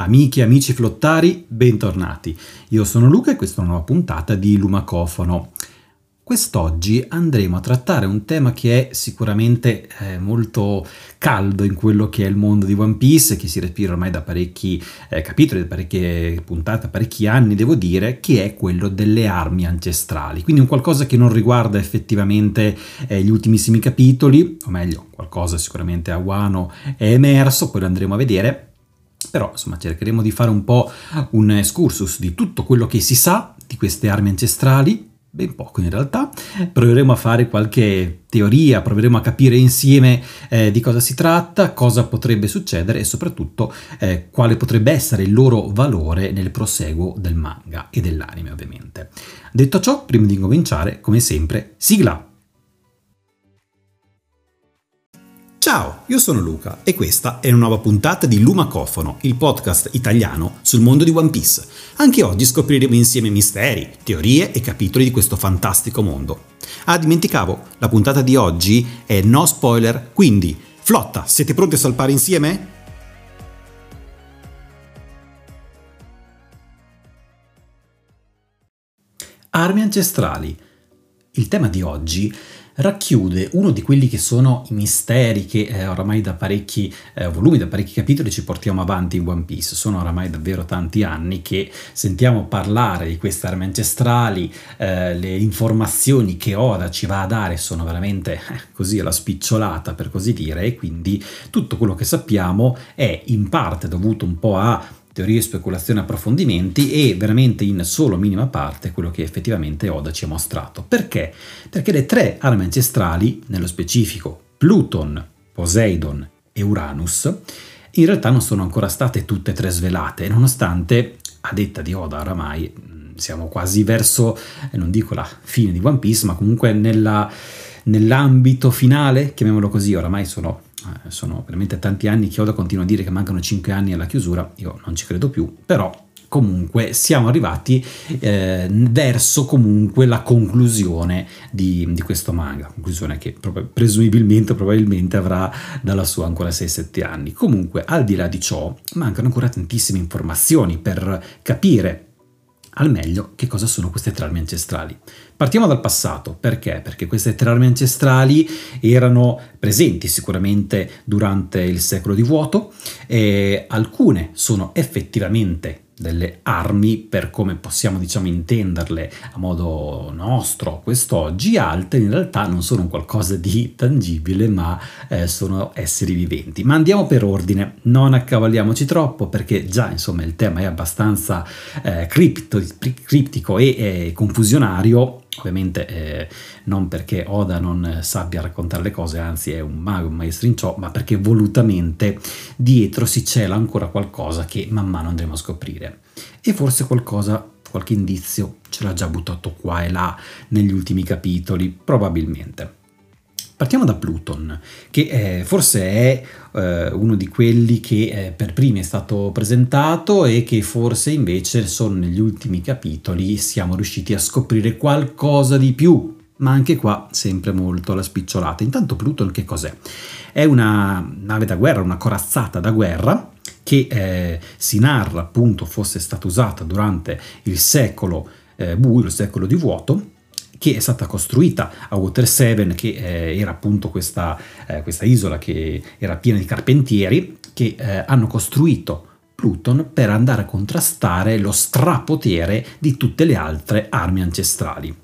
Amiche e amici flottari, bentornati. Io sono Luca e questa è una nuova puntata di Lumacofono. Quest'oggi andremo a trattare un tema che è sicuramente molto caldo in quello che è il mondo di One Piece, che si respira ormai da parecchi capitoli, da parecchie puntate, da parecchi anni, devo dire, che è quello delle armi ancestrali. Quindi un qualcosa che non riguarda effettivamente gli ultimissimi capitoli, o meglio, qualcosa sicuramente a Wano è emerso, poi lo andremo a vedere. Però insomma cercheremo di fare un po' un excursus di tutto quello che si sa di queste armi ancestrali, ben poco in realtà. Proveremo a fare qualche teoria, proveremo a capire insieme di cosa si tratta, cosa potrebbe succedere e soprattutto quale potrebbe essere il loro valore nel proseguo del manga e dell'anime ovviamente. Detto ciò, prima di incominciare, come sempre, sigla! Ciao, io sono Luca e questa è una nuova puntata di Lumacofono, il podcast italiano sul mondo di One Piece. Anche oggi scopriremo insieme misteri, teorie e capitoli di questo fantastico mondo. Ah, dimenticavo, la puntata di oggi è no spoiler, quindi flotta, siete pronti a salpare insieme? Armi ancestrali. Il tema di oggi racchiude uno di quelli che sono i misteri che oramai da parecchi volumi, da parecchi capitoli ci portiamo avanti in One Piece. Sono oramai davvero tanti anni che sentiamo parlare di queste armi ancestrali, le informazioni che Oda ci va a dare sono veramente così alla spicciolata, per così dire, e quindi tutto quello che sappiamo è in parte dovuto un po' a teorie, speculazioni, approfondimenti e veramente in solo minima parte quello che effettivamente Oda ci ha mostrato. Perché? Perché le tre armi ancestrali, nello specifico Pluton, Poseidon e Uranus, in realtà non sono ancora state tutte e tre svelate, nonostante, a detta di Oda oramai, siamo quasi verso, non dico la fine di One Piece, ma comunque nell'ambito finale, chiamiamolo così, oramai sono veramente tanti anni che Oda continua a dire che mancano 5 anni alla chiusura, io non ci credo più, però comunque siamo arrivati verso comunque la conclusione di questo manga, conclusione che probabilmente avrà dalla sua ancora 6-7 anni. Comunque al di là di ciò mancano ancora tantissime informazioni per capire al meglio che cosa sono queste tre armi ancestrali. Partiamo dal passato, perché? Perché queste tre armi ancestrali erano presenti sicuramente durante il secolo di vuoto e alcune sono effettivamente delle armi per come possiamo intenderle a modo nostro quest'oggi, altre in realtà non sono qualcosa di tangibile ma sono esseri viventi. Ma andiamo per ordine, non accavaliamoci troppo perché già insomma il tema è abbastanza criptico e confusionario. Ovviamente non perché Oda non sappia raccontare le cose, anzi è un mago, un maestro in ciò, ma perché volutamente dietro si cela ancora qualcosa che man mano andremo a scoprire. E forse qualche indizio ce l'ha già buttato qua e là negli ultimi capitoli, probabilmente. Partiamo da Pluton, che forse è uno di quelli che per primi è stato presentato e che forse invece solo negli ultimi capitoli siamo riusciti a scoprire qualcosa di più, ma anche qua sempre molto alla spicciolata. Intanto Pluton che cos'è? È una nave da guerra, una corazzata da guerra che si narra appunto fosse stata usata durante il secolo buio, il secolo di vuoto, che è stata costruita a Water Seven, che era appunto questa isola che era piena di carpentieri che hanno costruito Pluton per andare a contrastare lo strapotere di tutte le altre armi ancestrali.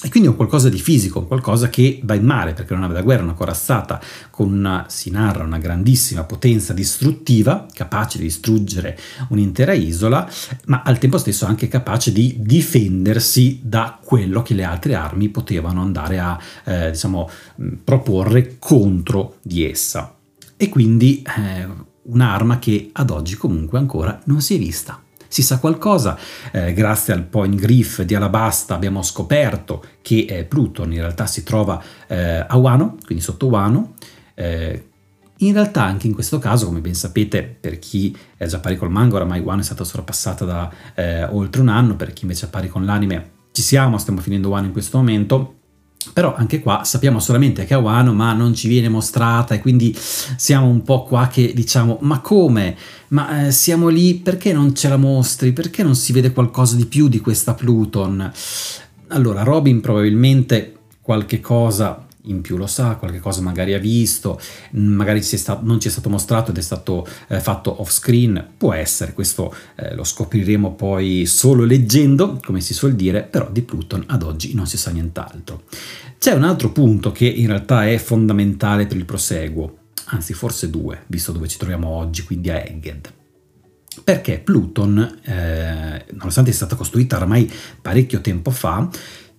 E quindi è un qualcosa di fisico, qualcosa che va in mare, perché una nave da guerra, una corazzata con una, si narra, una grandissima potenza distruttiva, capace di distruggere un'intera isola, ma al tempo stesso anche capace di difendersi da quello che le altre armi potevano andare a proporre contro di essa. E quindi un'arma che ad oggi comunque ancora non si è vista. Si sa qualcosa, grazie al point griff di Alabasta abbiamo scoperto che Pluton in realtà si trova a Wano, quindi sotto Wano. In realtà anche in questo caso, come ben sapete, per chi è già pari col manga, oramai Wano è stata sorpassata da oltre un anno, per chi invece è pari con l'anime, stiamo finendo Wano in questo momento. Però anche qua sappiamo solamente che è a Wano, ma non ci viene mostrata, e quindi siamo un po' qua che diciamo ma come? Ma siamo lì, perché non ce la mostri? Perché non si vede qualcosa di più di questa Pluton? Allora Robin probabilmente qualche cosa in più lo sa, qualche cosa magari ha visto, magari non ci è stato mostrato ed è stato fatto off screen, può essere, questo lo scopriremo poi solo leggendo, come si suol dire, però di Pluton ad oggi non si sa nient'altro. C'è un altro punto che in realtà è fondamentale per il proseguo, anzi forse due, visto dove ci troviamo oggi, quindi a Egghead. Perché Pluton, nonostante sia stata costruita ormai parecchio tempo fa,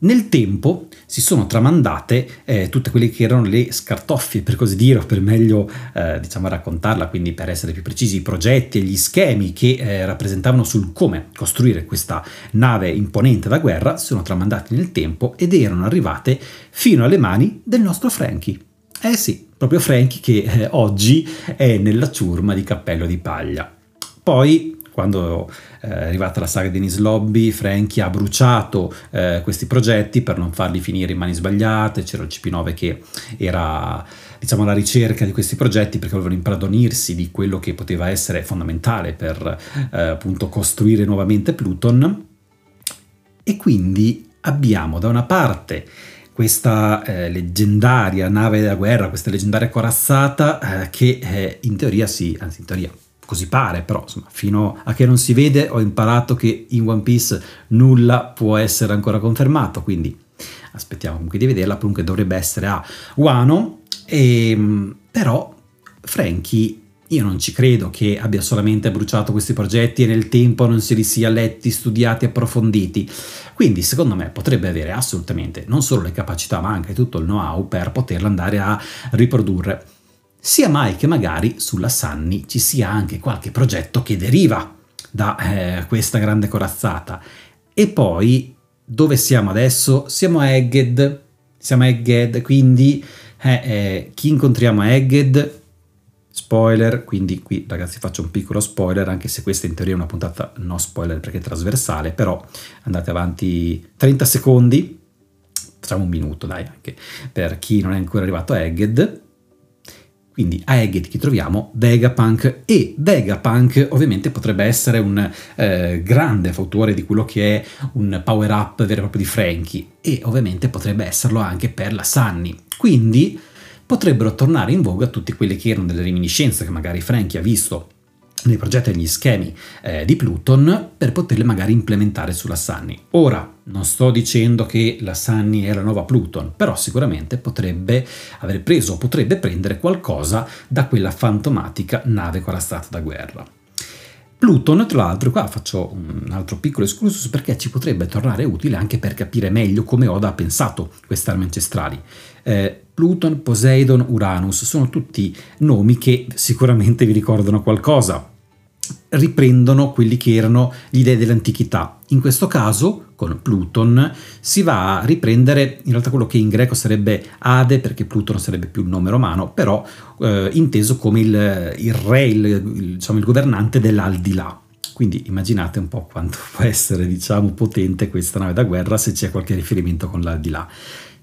nel tempo si sono tramandate tutte quelle che erano le scartoffie, per così dire, o per meglio diciamo raccontarla, quindi per essere più precisi, i progetti e gli schemi che rappresentavano sul come costruire questa nave imponente da guerra, sono tramandati nel tempo ed erano arrivate fino alle mani del nostro Franky. Eh sì, proprio Franky che oggi è nella ciurma di Cappello di Paglia. Poi, quando è arrivata la saga di Enies Lobby, Franky ha bruciato questi progetti per non farli finire in mani sbagliate, c'era il CP9 che era, diciamo, alla ricerca di questi progetti perché volevano impadronirsi di quello che poteva essere fondamentale per appunto costruire nuovamente Pluton. E quindi abbiamo da una parte questa leggendaria nave della guerra, questa leggendaria corazzata che in teoria così pare, però insomma, fino a che non si vede ho imparato che in One Piece nulla può essere ancora confermato, quindi aspettiamo comunque di vederla, comunque dovrebbe essere a Wano, però Franky io non ci credo che abbia solamente bruciato questi progetti e nel tempo non se li sia letti, studiati, approfonditi, quindi secondo me potrebbe avere assolutamente non solo le capacità ma anche tutto il know-how per poterla andare a riprodurre. Sia mai che magari sulla Sunny ci sia anche qualche progetto che deriva da questa grande corazzata. E poi, dove siamo adesso? Siamo a Egghead, quindi chi incontriamo a Egghead? Spoiler, quindi qui ragazzi faccio un piccolo spoiler, anche se questa in teoria è una puntata no spoiler perché è trasversale, però andate avanti 30 secondi, facciamo un minuto dai, anche per chi non è ancora arrivato a Egghead. Quindi a Egghead che troviamo Vegapunk, e Vegapunk ovviamente potrebbe essere un grande fautore di quello che è un power up vero e proprio di Franky, e ovviamente potrebbe esserlo anche per la Sunny. Quindi potrebbero tornare in voga tutti quelli che erano delle reminiscenze che magari Franky ha visto nei progetti e negli schemi di Pluton, per poterle magari implementare sulla Sunny. Ora, non sto dicendo che la Sunny è la nuova Pluton, però sicuramente potrebbe aver preso o potrebbe prendere qualcosa da quella fantomatica nave corazzata da guerra. Pluton, tra l'altro, qua faccio un altro piccolo excursus perché ci potrebbe tornare utile anche per capire meglio come Oda ha pensato queste armi ancestrali. Pluton, Poseidon, Uranus sono tutti nomi che sicuramente vi ricordano qualcosa, riprendono quelli che erano gli dei dell'antichità. In questo caso, con Pluton, si va a riprendere in realtà quello che in greco sarebbe Ade, perché Pluton sarebbe più il nome romano, però inteso come il re, diciamo, il governante dell'aldilà. Quindi immaginate un po' quanto può essere, diciamo, potente questa nave da guerra se c'è qualche riferimento con l'aldilà.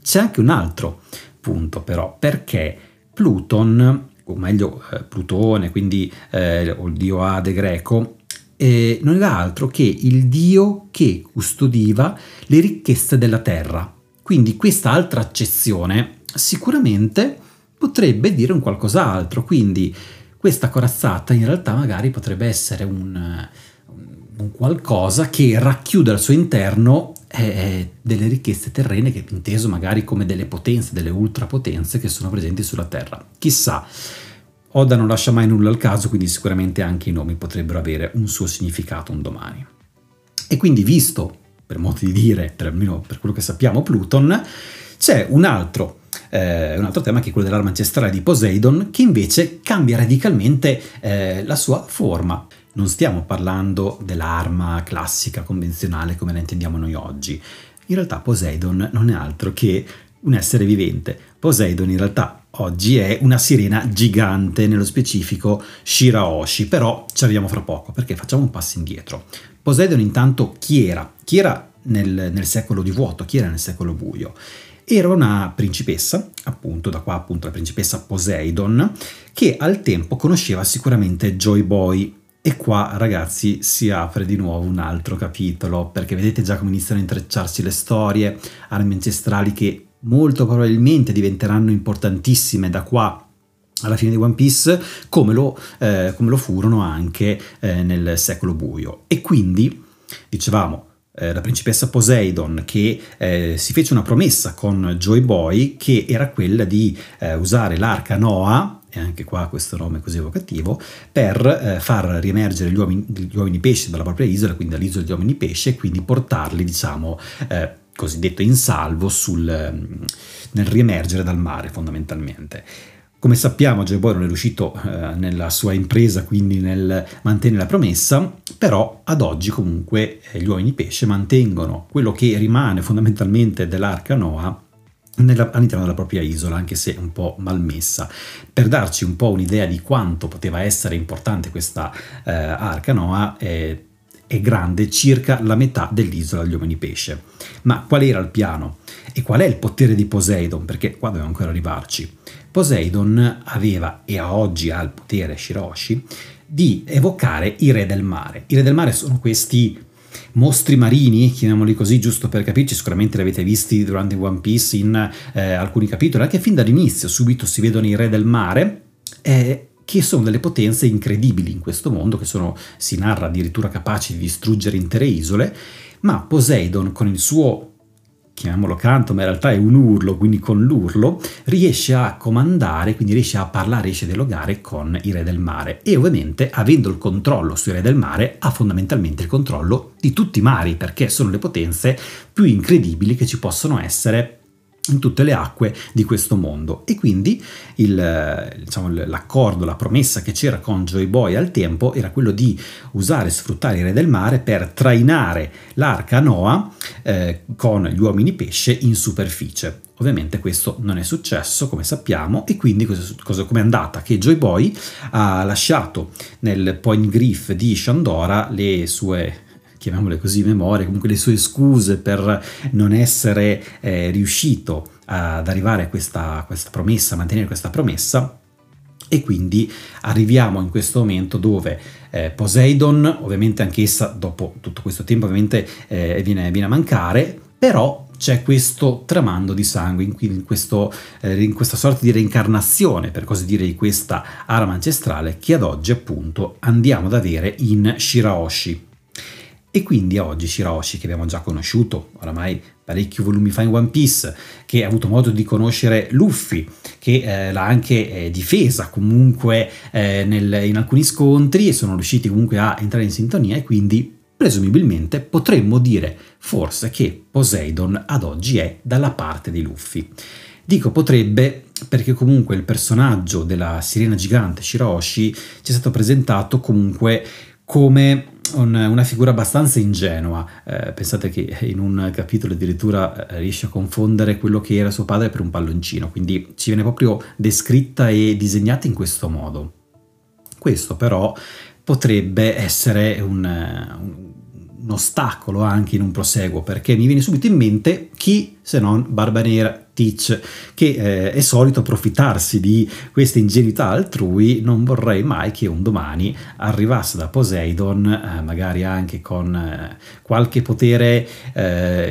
C'è anche un altro punto però, perché Pluton, o meglio Plutone, quindi il dio Ade greco, non era altro che il dio che custodiva le ricchezze della terra. Quindi questa altra accezione sicuramente potrebbe dire un qualcos'altro, quindi questa corazzata in realtà magari potrebbe essere un qualcosa che racchiude al suo interno delle ricchezze terrene, che inteso magari come delle potenze, delle ultrapotenze che sono presenti sulla terra. Chissà, Oda non lascia mai nulla al caso, quindi sicuramente anche i nomi potrebbero avere un suo significato un domani. E quindi, visto, per modo di dire, almeno per quello che sappiamo, Pluton, c'è un altro tema che è quello dell'arma ancestrale di Poseidon, che invece cambia radicalmente la sua forma. Non stiamo parlando dell'arma classica, convenzionale, come la intendiamo noi oggi. In realtà Poseidon non è altro che un essere vivente. Poseidon in realtà oggi è una sirena gigante, nello specifico Shirahoshi, però ci arriviamo fra poco perché facciamo un passo indietro. Poseidon intanto chi era? Chi era nel secolo di vuoto, chi era nel secolo buio? Era una principessa, appunto, da qua appunto la principessa Poseidon, che al tempo conosceva sicuramente Joy Boy. E qua, ragazzi, si apre di nuovo un altro capitolo, perché vedete già come iniziano a intrecciarsi le storie, armi ancestrali che molto probabilmente diventeranno importantissime da qua alla fine di One Piece, come lo furono anche nel secolo buio. E quindi, dicevamo, la principessa Poseidon che si fece una promessa con Joy Boy, che era quella di usare l'arca Noa, e anche qua questo nome così evocativo, per far riemergere gli uomini pesce dalla propria isola, quindi dall'isola degli uomini pesce, e quindi portarli, diciamo, cosiddetto in salvo nel riemergere dal mare, fondamentalmente. Come sappiamo, Joy Boy non è riuscito nella sua impresa, quindi nel mantenere la promessa, però ad oggi comunque gli uomini pesce mantengono quello che rimane fondamentalmente dell'arca Noa all'interno della propria isola, anche se un po' malmessa. Per darci un po' un'idea di quanto poteva essere importante questa arca Noa, è grande circa la metà dell'isola degli uomini pesce. Ma qual era il piano? E qual è il potere di Poseidon? Perché qua dobbiamo ancora arrivarci. Poseidon aveva, e a oggi ha il potere, Shirahoshi, di evocare i re del mare. I re del mare sono questi mostri marini, chiamiamoli così giusto per capirci, sicuramente li avete visti durante One Piece in alcuni capitoli, anche fin dall'inizio subito si vedono i re del mare, che sono delle potenze incredibili in questo mondo, che sono, si narra, addirittura capaci di distruggere intere isole. Ma Poseidon, con il suo, chiamiamolo canto, ma in realtà è un urlo, quindi con l'urlo, riesce a comandare, quindi riesce a parlare, riesce a dialogare con i re del mare. E ovviamente, avendo il controllo sui re del mare, ha fondamentalmente il controllo di tutti i mari, perché sono le potenze più incredibili che ci possono essere in tutte le acque di questo mondo. E quindi l'accordo, la promessa che c'era con Joy Boy al tempo era quello di usare e sfruttare i re del mare per trainare l'arca Noa con gli uomini pesce in superficie. Ovviamente questo non è successo, come sappiamo, e quindi come è andata? Che Joy Boy ha lasciato nel point grief di Shandora le sue, chiamiamole così, memorie, comunque le sue scuse per non essere riuscito ad arrivare a questa promessa, a mantenere questa promessa. E quindi arriviamo in questo momento dove Poseidon, ovviamente anch'essa dopo tutto questo tempo, ovviamente viene a mancare, però c'è questo tramando di sangue, in questa sorta di reincarnazione, per così dire, di questa arma ancestrale che ad oggi appunto andiamo ad avere in Shirahoshi. E quindi oggi Shirahoshi, che abbiamo già conosciuto oramai parecchi volumi fa in One Piece, che ha avuto modo di conoscere Luffy, che l'ha anche difesa comunque in alcuni scontri, e sono riusciti comunque a entrare in sintonia, e quindi presumibilmente potremmo dire forse che Poseidon ad oggi è dalla parte di Luffy. Dico potrebbe perché comunque il personaggio della sirena gigante Shirahoshi ci è stato presentato comunque come una figura abbastanza ingenua. Pensate che in un capitolo addirittura riesce a confondere quello che era suo padre per un palloncino, quindi ci viene proprio descritta e disegnata in questo modo. Questo però potrebbe essere un ostacolo anche in un proseguo, perché mi viene subito in mente chi se non Barba Nera, Teach, che è solito approfittarsi di questa ingenuità altrui. Non vorrei mai che un domani arrivasse da Poseidon, magari anche con qualche potere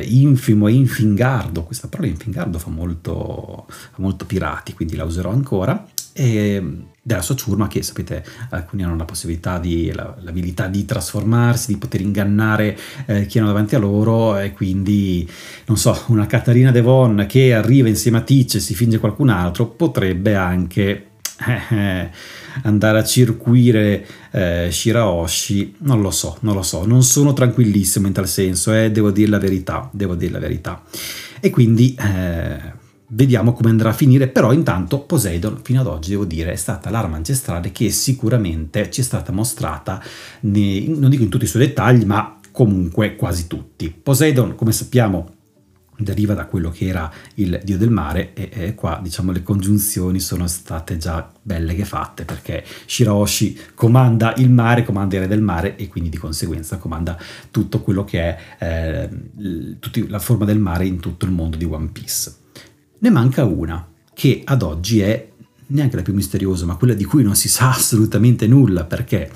infimo e infingardo. Questa parola infingardo fa molto pirati, quindi la userò ancora. Della sua ciurma, che sapete, alcuni hanno la possibilità l'abilità di trasformarsi, di poter ingannare chi hanno davanti a loro, e quindi non so, una Catarina Devon che arriva insieme a Teach e si finge qualcun altro potrebbe anche andare a circuire Shirahoshi. Non lo so, non sono tranquillissimo in tal senso, devo dire la verità. E quindi vediamo come andrà a finire, però intanto Poseidon fino ad oggi, devo dire, è stata l'arma ancestrale che sicuramente ci è stata mostrata, non dico in tutti i suoi dettagli, ma comunque quasi tutti. Poseidon, come sappiamo, deriva da quello che era il dio del mare, e qua diciamo le congiunzioni sono state già belle che fatte, perché Shirahoshi comanda il mare, comanda il re del mare, e quindi di conseguenza comanda tutto quello che è la forma del mare in tutto il mondo di One Piece. Ne manca una, che ad oggi è neanche la più misteriosa, ma quella di cui non si sa assolutamente nulla, perché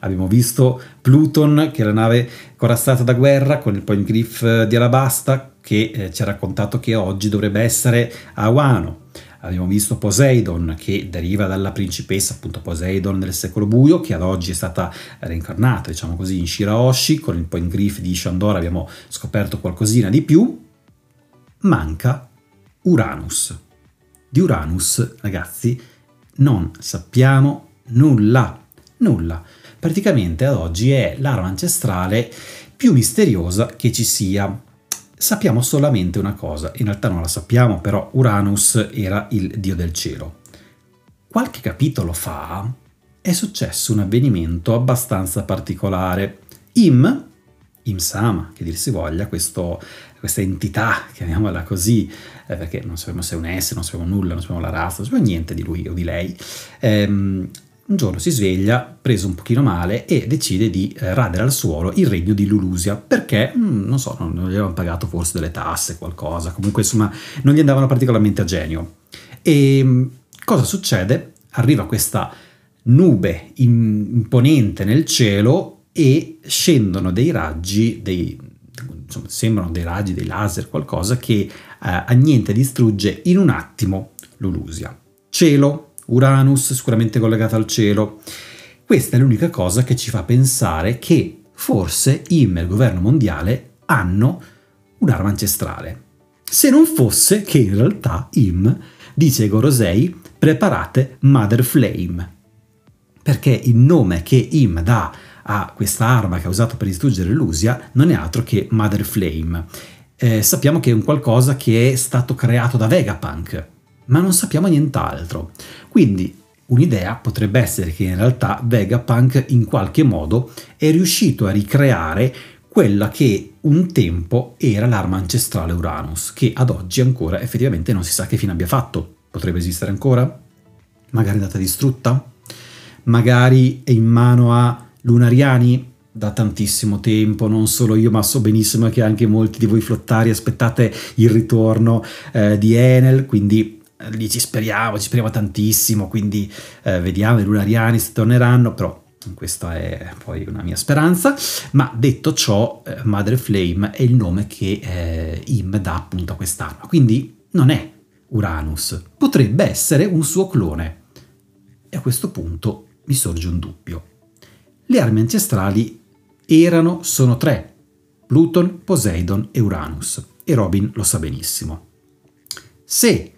abbiamo visto Pluton, che è la nave corazzata da guerra con il point griff di Alabasta, che ci ha raccontato che oggi dovrebbe essere a Wano. Abbiamo visto Poseidon, che deriva dalla principessa, appunto Poseidon del secolo buio, che ad oggi è stata reincarnata, diciamo così, in Shirahoshi. Con il point griff di Shandora abbiamo scoperto qualcosina di più. Manca Uranus. Di Uranus, ragazzi, non sappiamo nulla, nulla. Praticamente ad oggi è l'arma ancestrale più misteriosa che ci sia. Sappiamo solamente una cosa, in realtà non la sappiamo, però Uranus era il dio del cielo. Qualche capitolo fa è successo un avvenimento abbastanza particolare. Im-sama, che dir si voglia, questa entità, chiamiamola così, perché non sappiamo se è un essere, non sappiamo nulla, non sappiamo la razza, non sappiamo niente di lui o di lei, un giorno si sveglia, preso un pochino male, e decide di radere al suolo il regno di Lulusia, perché, non so, non gli avevano pagato forse delle tasse, qualcosa, comunque insomma non gli andavano particolarmente a genio. E cosa succede? Arriva questa nube imponente nel cielo e scendono dei raggi, insomma, sembrano dei raggi, dei laser, qualcosa che annienta e distrugge in un attimo Lulusia. Cielo, Uranus sicuramente collegato al cielo. Questa è l'unica cosa che ci fa pensare che forse Im e il governo mondiale hanno un'arma ancestrale. Se non fosse che in realtà Im dice ai Gorosei: preparate Mother Flame, perché il nome che Im dà a questa arma che ha usato per distruggere Lulusia non è altro che Mother Flame. Sappiamo che è un qualcosa che è stato creato da Vegapunk, ma non sappiamo nient'altro. Quindi un'idea potrebbe essere che in realtà Vegapunk in qualche modo è riuscito a ricreare quella che un tempo era l'arma ancestrale Uranus, che ad oggi ancora effettivamente non si sa che fine abbia fatto. Potrebbe esistere ancora? Magari è andata distrutta? Magari è in mano a Lunariani da tantissimo tempo, non solo io, ma so benissimo che anche molti di voi flottari aspettate il ritorno di Enel, quindi lì ci speriamo tantissimo, quindi vediamo i Lunariani se torneranno, però questa è poi una mia speranza. Ma detto ciò, Mother Flame è il nome che Im dà appunto a quest'arma, quindi non è Uranus, potrebbe essere un suo clone. E a questo punto mi sorge un dubbio. Le armi ancestrali sono tre: Pluton, Poseidon e Uranus, e Robin lo sa benissimo. Se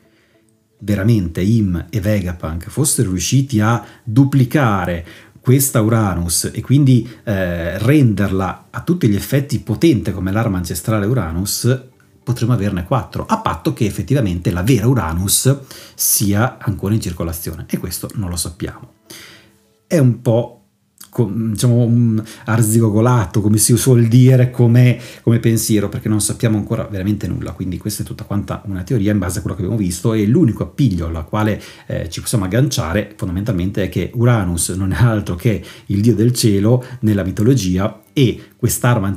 veramente Im e Vegapunk fossero riusciti a duplicare questa Uranus e quindi renderla a tutti gli effetti potente come l'arma ancestrale Uranus, potremmo averne 4, a patto che effettivamente la vera Uranus sia ancora in circolazione, e questo non lo sappiamo. È un po', diciamo, un arzigogolato, come si suol dire, come pensiero, perché non sappiamo ancora veramente nulla. Quindi questa è tutta quanta una teoria in base a quello che abbiamo visto, e l'unico appiglio alla quale ci possiamo agganciare fondamentalmente è che Uranus non è altro che il dio del cielo nella mitologia, e quest'arma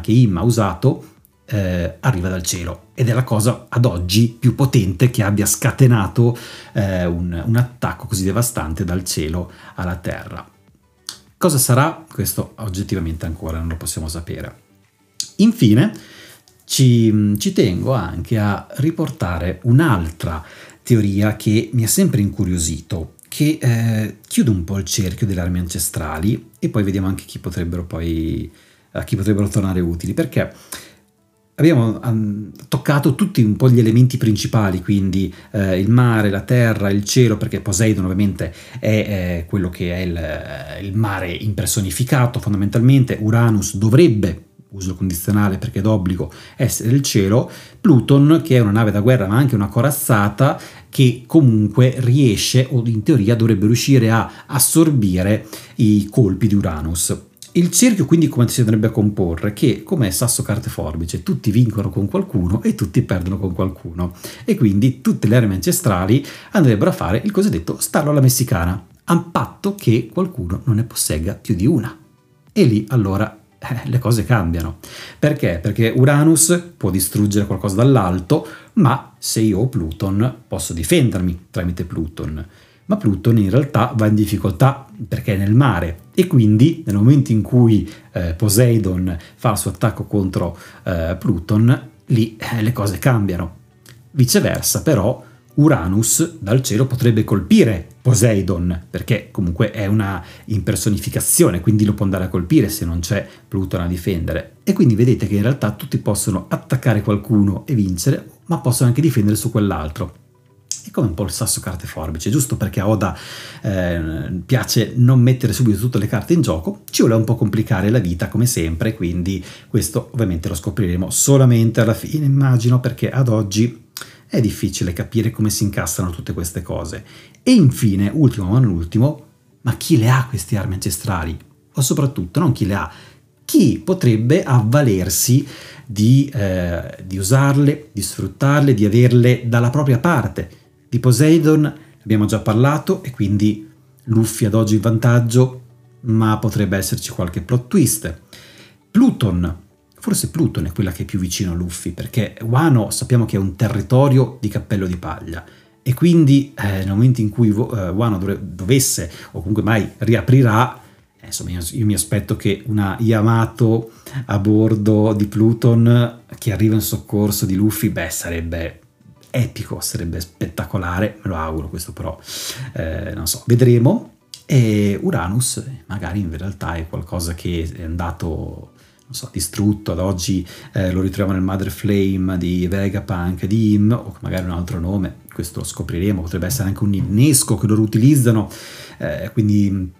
che Im ha usato arriva dal cielo, ed è la cosa ad oggi più potente che abbia scatenato un attacco così devastante dal cielo alla terra. Cosa sarà? Questo oggettivamente ancora non lo possiamo sapere. Infine ci tengo anche a riportare un'altra teoria che mi ha sempre incuriosito, che chiude un po' il cerchio delle armi ancestrali, e poi vediamo anche a chi potrebbero tornare utili, perché abbiamo toccato tutti un po' gli elementi principali, quindi il mare, la terra, il cielo, perché Poseidon ovviamente è quello che è il mare impersonificato fondamentalmente. Uranus dovrebbe, uso condizionale perché è d'obbligo, essere il cielo. Pluton, che è una nave da guerra ma anche una corazzata, che comunque riesce, o in teoria dovrebbe riuscire, a assorbire i colpi di Uranus. Il cerchio quindi come si andrebbe a comporre? Che, come sasso carte forbice, tutti vincono con qualcuno e tutti perdono con qualcuno, e quindi tutte le armi ancestrali andrebbero a fare il cosiddetto stallo alla messicana, a patto che qualcuno non ne possegga più di una. E lì allora le cose cambiano. Perché? Perché Uranus può distruggere qualcosa dall'alto, ma se io ho Pluton posso difendermi tramite Pluton. Ma Pluton in realtà va in difficoltà perché è nel mare e quindi nel momento in cui Poseidon fa il suo attacco contro Pluton, lì le cose cambiano. Viceversa però Uranus dal cielo potrebbe colpire Poseidon, perché comunque è una impersonificazione, quindi lo può andare a colpire se non c'è Pluton a difendere. E quindi vedete che in realtà tutti possono attaccare qualcuno e vincere, ma possono anche difendere su quell'altro. È come un po' il sasso carte forbice, giusto perché a Oda piace non mettere subito tutte le carte in gioco, ci vuole un po' complicare la vita come sempre, quindi questo ovviamente lo scopriremo solamente alla fine, immagino, perché ad oggi è difficile capire come si incastrano tutte queste cose. E infine, ultimo ma non ultimo, ma chi le ha queste armi ancestrali? O soprattutto, non chi le ha, chi potrebbe avvalersi di usarle, di sfruttarle, di averle dalla propria parte? Di Poseidon abbiamo già parlato e quindi Luffy ad oggi in vantaggio, ma potrebbe esserci qualche plot twist. Pluton. Forse Pluton è quella che è più vicino a Luffy, perché Wano sappiamo che è un territorio di cappello di paglia e quindi nel momento in cui Wano dovesse o comunque mai riaprirà, insomma io mi aspetto che una Yamato a bordo di Pluton che arriva in soccorso di Luffy, beh, sarebbe epico, sarebbe spettacolare, me lo auguro questo però, non so, vedremo. E Uranus magari in realtà è qualcosa che è andato... non so, distrutto, ad oggi lo ritroviamo nel Mother Flame di Vegapunk, di Im, o magari un altro nome, questo lo scopriremo, potrebbe essere anche un innesco che loro utilizzano, quindi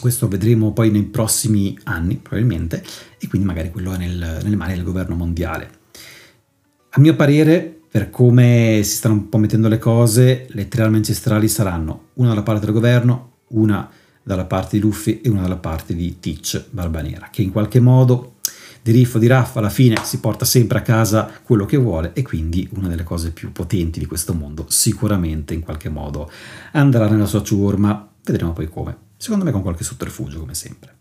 questo vedremo poi nei prossimi anni probabilmente, e quindi magari quello è nelle mani del governo mondiale. A mio parere, per come si stanno un po' mettendo le cose, le tre armi ancestrali saranno una dalla parte del governo, una dalla parte di Luffy e una dalla parte di Teach, Barba Nera, che in qualche modo... di riffo di Raff alla fine si porta sempre a casa quello che vuole e quindi una delle cose più potenti di questo mondo sicuramente in qualche modo andrà nella sua ciurma, vedremo poi come, secondo me con qualche sotterfugio come sempre.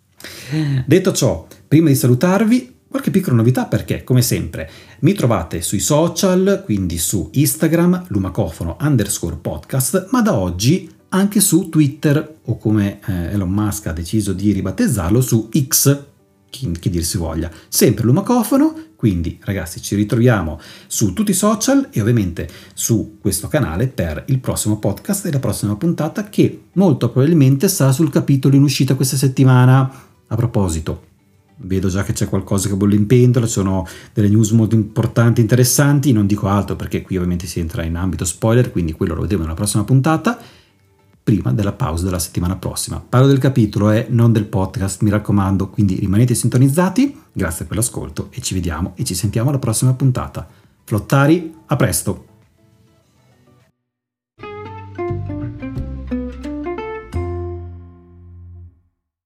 Detto ciò, prima di salutarvi qualche piccola novità, perché come sempre mi trovate sui social, quindi su Instagram lumacofono_podcast, ma da oggi anche su Twitter, o come Elon Musk ha deciso di ribattezzarlo, su X, che dir si voglia, sempre Lumacofono. Quindi ragazzi, ci ritroviamo su tutti i social e ovviamente su questo canale per il prossimo podcast e la prossima puntata, che molto probabilmente sarà sul capitolo in uscita questa settimana. A proposito, vedo già che c'è qualcosa che bolle in pentola, ci sono delle news molto importanti, interessanti, non dico altro perché qui ovviamente si entra in ambito spoiler, quindi quello lo vedremo nella prossima puntata, prima della pausa della settimana prossima. Parlo del capitolo e non del podcast, mi raccomando, quindi rimanete sintonizzati, grazie per l'ascolto e ci vediamo e ci sentiamo alla prossima puntata. Flottari, a presto!